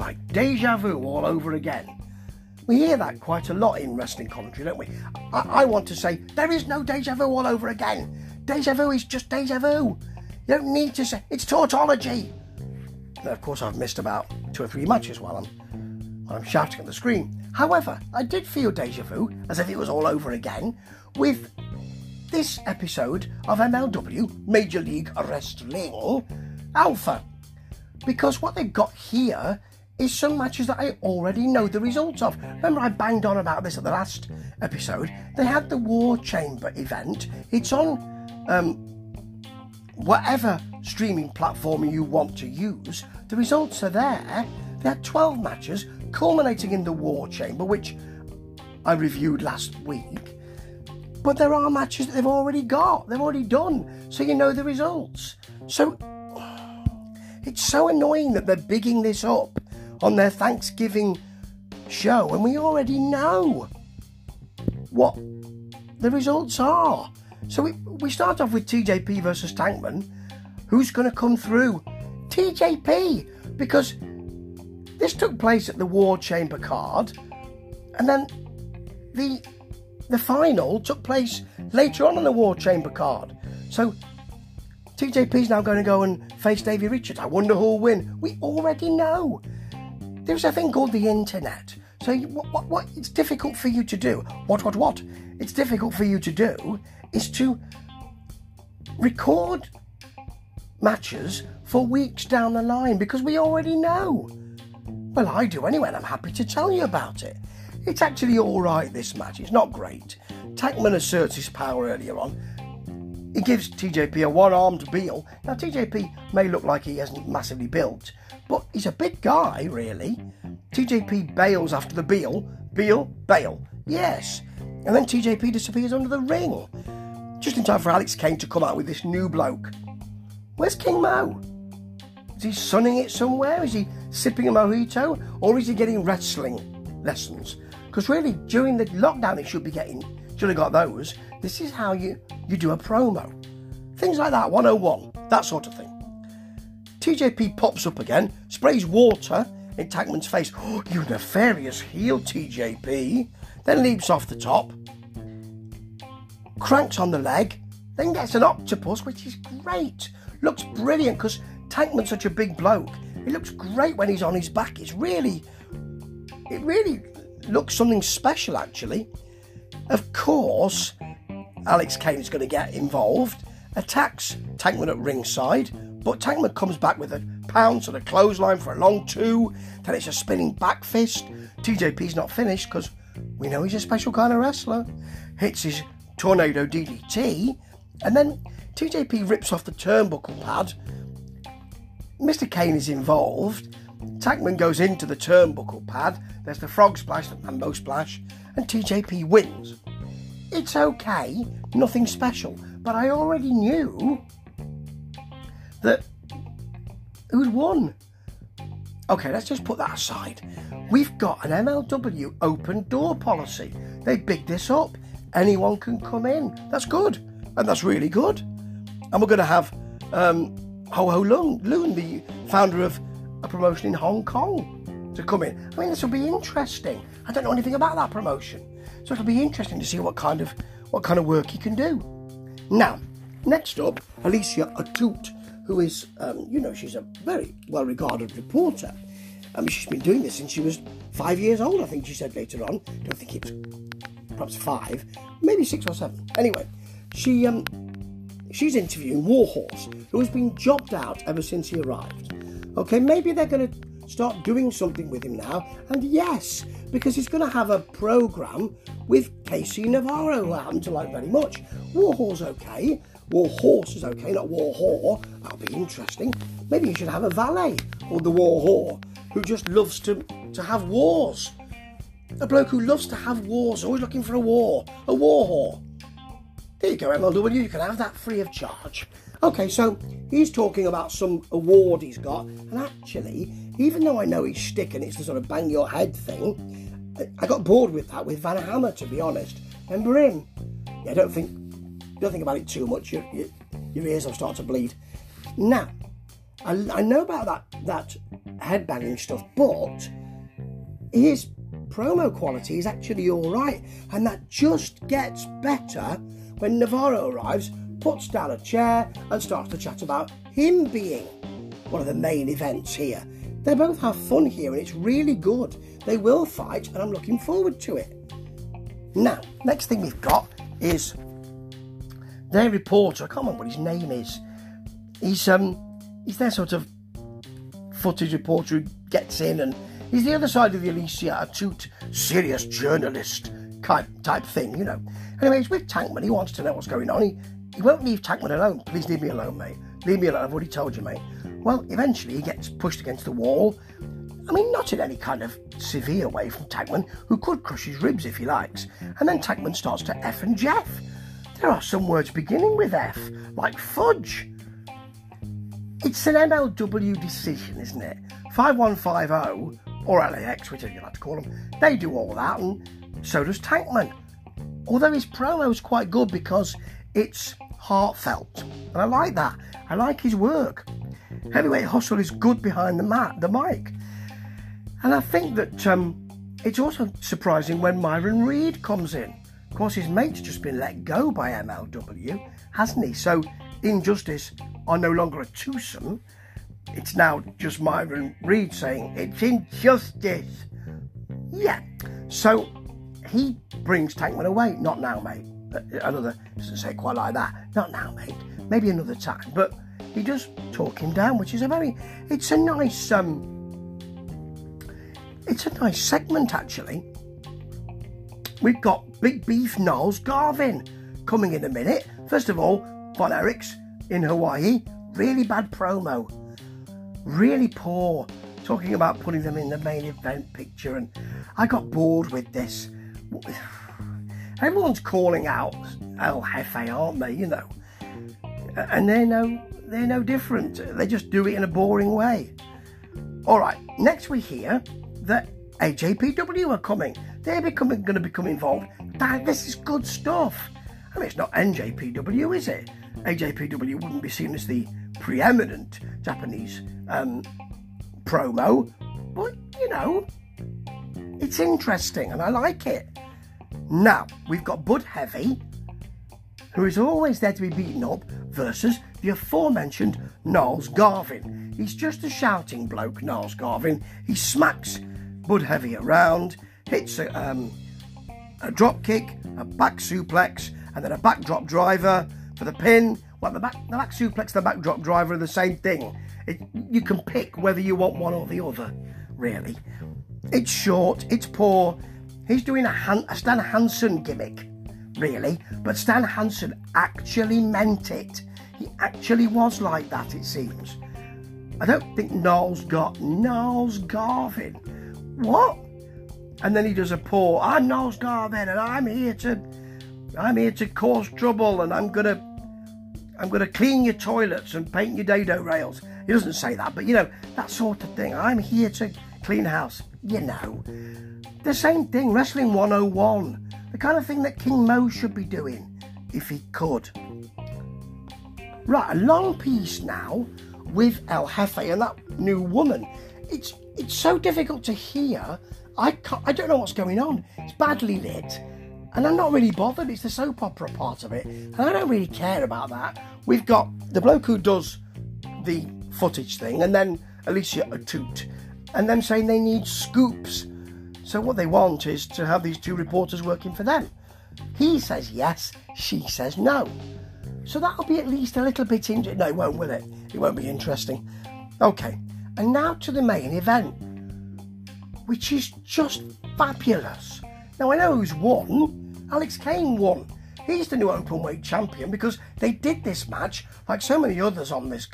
like deja vu all over again. We hear that quite a lot in wrestling commentary, don't we? I want to say, there is no deja vu all over again. Deja vu is just deja vu. You don't need to say, it's tautology. And of course, I've missed about 2 or 3 matches while I'm shouting at the screen. However, I did feel deja vu, as if it was all over again, with this episode of MLW, Major League Wrestling Alpha. Because what they've got here is some matches that I already know the results of. Remember, I banged on about this at the last episode. They had the War Chamber event. It's on whatever streaming platform you want to use. The results are there. They had 12 matches, culminating in the War Chamber, which I reviewed last week. But there are matches that they've already got, they've already done, so you know the results. So it's so annoying that they're bigging this up on their Thanksgiving show, and we already know what the results are. So we start off with TJP versus Tankman. Who's going to come through? TJP, because this took place at the War Chamber card, and then the final took place later on the War Chamber card. So TJP's now going to go and face Davey Richards. I wonder who'll win. We already know. There's a thing called the internet. So what it's difficult for you to do, what it's difficult for you to do is to record matches for weeks down the line, because we already know. Well, I do anyway, and I'm happy to tell you about it. It's actually all right, this match. It's not great. Tankman asserts his power earlier on. He gives TJP a one-armed Beal. Now, TJP may look like he hasn't massively built, but he's a big guy, really. TJP bails after the Beal. Beal, bail. Yes. And then TJP disappears under the ring. Just in time for Alex Kane to come out with this new bloke. Where's King Mo? Is he sunning it somewhere? Is he sipping a mojito? Or is he getting wrestling lessons? Because really, during the lockdown, he should have got those. This is how you do a promo. Things like that, 101, that sort of thing. TJP pops up again, sprays water in Tankman's face. Oh, you nefarious heel, TJP. Then leaps off the top, cranks on the leg, then gets an octopus, which is great. Looks brilliant, because Tankman's such a big bloke. He looks great when he's on his back. It really looks something special, actually. Of course, Alex Kane is going to get involved, attacks Tankman at ringside, but Tankman comes back with a pound sort of clothesline for a long two, then it's a spinning back fist. TJP's not finished, because we know he's a special kind of wrestler. Hits his tornado DDT, and then TJP rips off the turnbuckle pad. Mr. Kane is involved. Tankman goes into the turnbuckle pad. There's the frog splash, the mambo splash, and TJP wins. It's okay, nothing special, but I already knew that who'd won. Okay, let's just put that aside. We've got an MLW open door policy. They big this up. Anyone can come in. That's good, and that's really good. And we're going to have Ho Ho Lun, the founder of a promotion in Hong Kong, to come in. I mean, this will be interesting. I don't know anything about that promotion, so it'll be interesting to see what kind of work he can do. Now, next up, Alicia Atout, who is, she's a very well-regarded reporter. I mean, she's been doing this since she was 5 years old, I think she said later on. I don't think it was perhaps 5, maybe 6 or 7. Anyway, she's interviewing Warhorse, who has been jobbed out ever since he arrived. Okay, maybe they're going to start doing something with him now. And yes, because he's going to have a program with Casey Navarro, who I happen to like very much. Warhorse is okay, not War Whore. That'll be interesting. Maybe he should have a valet called the War Whore, who just loves to have wars. A bloke who loves to have wars, always looking for a war. A War Whore. There you go, MLW, you can have that free of charge. Okay, so he's talking about some award he's got, and actually, even though I know he's shtick and it's the sort of bang your head thing, I got bored with that with Van Hammer, to be honest. Remember him? Yeah, don't think about it too much. Your ears will start to bleed. Now, I know about that headbanging stuff, but his promo quality is actually all right, and that just gets better when Navarro arrives, puts down a chair, and starts to chat about him being one of the main events here. They both have fun here, and it's really good. They will fight, and I'm looking forward to it. Now, next thing we've got is their reporter. I can't remember what his name is. He's their sort of footage reporter who gets in, and he's the other side of the Alicia Atout serious journalist type thing, you know. Anyway, he's with Tankman. He wants to know what's going on. He won't leave Tankman alone. Please leave me alone, mate. Leave me alone. I've already told you, mate. Well, eventually he gets pushed against the wall. I mean, not in any kind of severe way from Tankman, who could crush his ribs if he likes. And then Tankman starts to F and Jeff. There are some words beginning with F, like fudge. It's an MLW decision, isn't it? 5150, or LAX, whichever you like to call them, they do all that, and so does Tankman. Although his promo is quite good because it's heartfelt, and I like that. I like his work. Heavyweight Hustle is good behind the mic. And I think that it's also surprising when Myron Reed comes in. Of course, his mate's just been let go by MLW, hasn't he? So Injustice are no longer a twosome. It's now just Myron Reed saying, it's Injustice. Yeah. So he brings Tankman away. Not now, mate. Another, doesn't say quite like that. Not now, mate. Maybe another time. But he does talk him down, which is a nice segment, actually. We've got Big Beef Niles Garvin coming in a minute. First of all, Von Erick's in Hawaii. Really bad promo. Really poor. Talking about putting them in the main event picture, and I got bored with this. Everyone's calling out El Jefe, aren't they, you know? And they're no different. They just do it in a boring way. All right, next we hear that AJPW are coming. They're going to become involved. This is good stuff. I mean, it's not NJPW, is it? AJPW wouldn't be seen as the preeminent Japanese promo. But, you know, it's interesting and I like it. Now, we've got Bud Heavy, who is always there to be beaten up, versus the aforementioned Niles Garvin. He's just a shouting bloke, Niles Garvin. He smacks Bud Heavy around, hits a drop kick, a back suplex, and then a backdrop driver for the pin. Well, the back suplex and the backdrop driver are the same thing. You can pick whether you want one or the other, really. It's short, it's poor. He's doing a Stan Hansen gimmick, really. But Stan Hansen actually meant it. He actually was like that, it seems. I don't think Niles Garvin. What? And then he does a poor, I'm Niles Garvin, and I'm here to cause trouble, and I'm gonna clean your toilets and paint your dado rails. He doesn't say that, but you know, that sort of thing. I'm here to clean house, you know. The same thing, Wrestling 101. The kind of thing that King Mo should be doing, if he could. Right, a long piece now with El Jefe and that new woman. It's so difficult to hear. I don't know what's going on. It's badly lit, and I'm not really bothered. It's the soap opera part of it, and I don't really care about that. We've got the bloke who does the footage thing, and then Alicia Atout, and them saying they need scoops. So what they want is to have these two reporters working for them. He says yes, she says no. So that'll be at least a little bit interesting. No, it won't, will it? It won't be interesting. Okay, and now to the main event, which is just fabulous. Now, I know who's won. Alex Kane won. He's the new openweight champion because they did this match, like so many others on this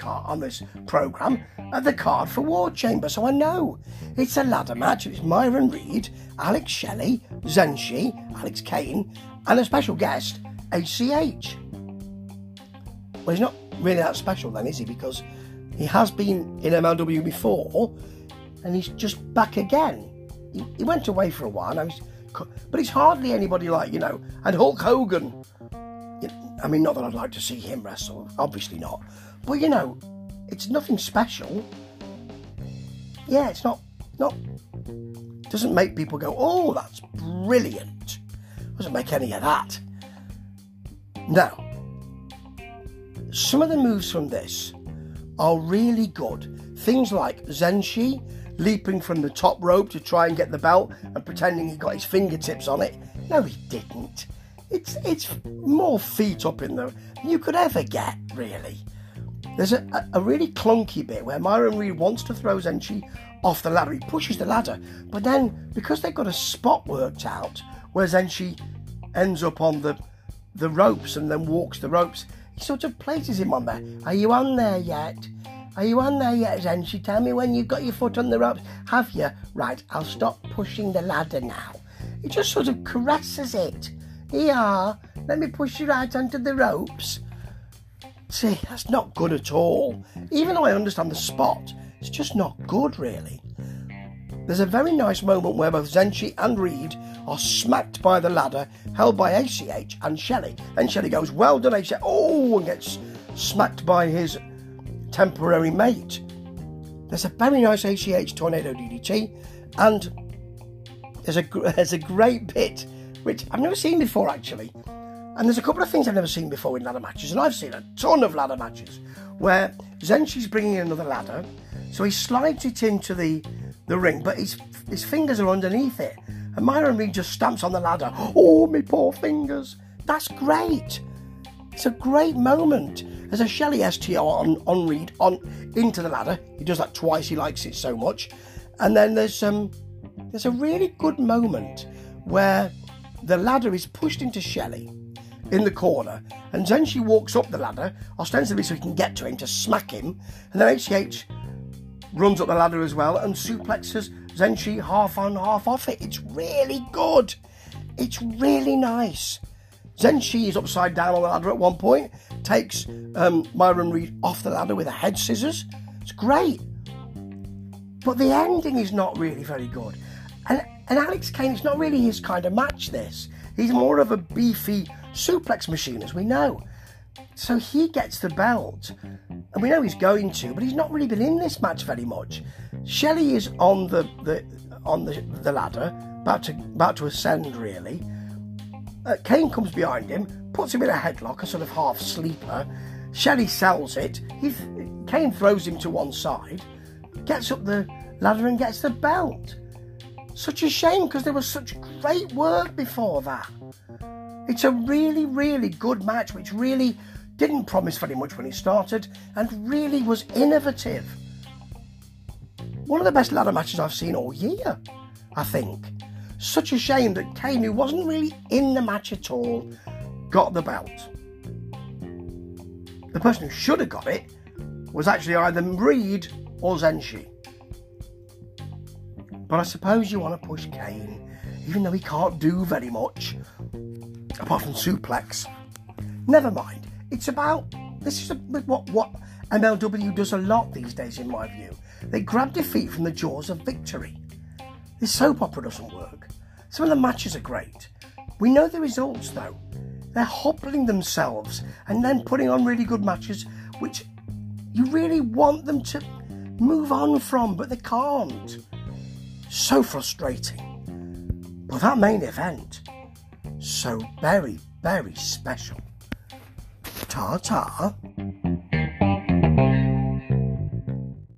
programme, at the card for War Chamber. So I know it's a ladder match. It's Myron Reed, Alex Shelley, Zenshi, Alex Kane, and a special guest, HCH. Well, he's not really that special then, is he? Because he has been in MLW before, and he's just back again. He went away for a while. But it's hardly anybody like, you know, and Hulk Hogan. I mean, not that I'd like to see him wrestle, obviously not. But, you know, it's nothing special. Yeah, it's not doesn't make people go, oh, that's brilliant. Doesn't make any of that. Now, some of the moves from this are really good. Things like Zenshi leaping from the top rope to try and get the belt and pretending he got his fingertips on it. No, he didn't. It's more feet up in there than you could ever get, really. There's a really clunky bit where Myron Reed wants to throw Zenshi off the ladder. He pushes the ladder, but then, because they've got a spot worked out where Zenshi ends up on the ropes and then walks the ropes, he sort of places him on there. Are you on there yet? Are you on there yet, Zenshi? Tell me when you've got your foot on the ropes. Have you? Right, I'll stop pushing the ladder now. He just sort of caresses it. Yeah, let me push you right onto the ropes. See, that's not good at all. Even though I understand the spot, it's just not good, really. There's a very nice moment where both Zenshi and Reed are smacked by the ladder held by HCH and Shelley. Then Shelley goes, well done, HCH. Oh, and gets smacked by his temporary mate. There's a very nice HCH tornado DDT, and there's a great bit which I've never seen before, actually. And there's a couple of things I've never seen before in ladder matches, and I've seen a ton of ladder matches, where Zenshi's bringing in another ladder, so he slides it into the ring, but his fingers are underneath it, and Myron Reed just stamps on the ladder. Oh, me poor fingers. That's great. It's a great moment. There's a Shelley STO on Reed, on into the ladder. He does that twice, he likes it so much. And then there's a really good moment where the ladder is pushed into Shelley, in the corner, and Zenshi walks up the ladder ostensibly so he can get to him to smack him, and then HCH runs up the ladder as well and suplexes Zenshi half on, half off it. It's really good. It's really nice. Zenshi is upside down on the ladder at one point, takes Myron Reed off the ladder with a head scissors. It's great. But the ending is not really very good. And Alex Kane, it's not really his kind of match, this. He's more of a beefy suplex machine, as we know. So he gets the belt, and we know he's going to, but he's not really been in this match very much. Shelley is on the ladder, about to ascend, really. Kane comes behind him, puts him in a headlock, a sort of half sleeper. Shelley sells it. Kane throws him to one side, gets up the ladder and gets the belt. Such a shame, because there was such great work before that. It's a really, really good match, which really didn't promise very much when it started, and really was innovative. One of the best ladder matches I've seen all year, I think. Such a shame that Kane, who wasn't really in the match at all, got the belt. The person who should have got it was actually either Reed or Zenshi. But I suppose you want to push Kane, even though he can't do very much, apart from suplex. Never mind. It's about... This is what MLW does a lot these days, in my view. They grab defeat from the jaws of victory. This soap opera doesn't work. Some of the matches are great. We know the results, though. They're hobbling themselves and then putting on really good matches, which you really want them to move on from, but they can't. So frustrating. But that main event... so very, very special. Ta-ta.